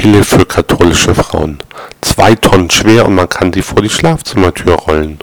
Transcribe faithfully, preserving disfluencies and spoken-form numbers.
Pille für katholische Frauen. Zwei Tonnen schwer und man kann sie vor die Schlafzimmertür rollen.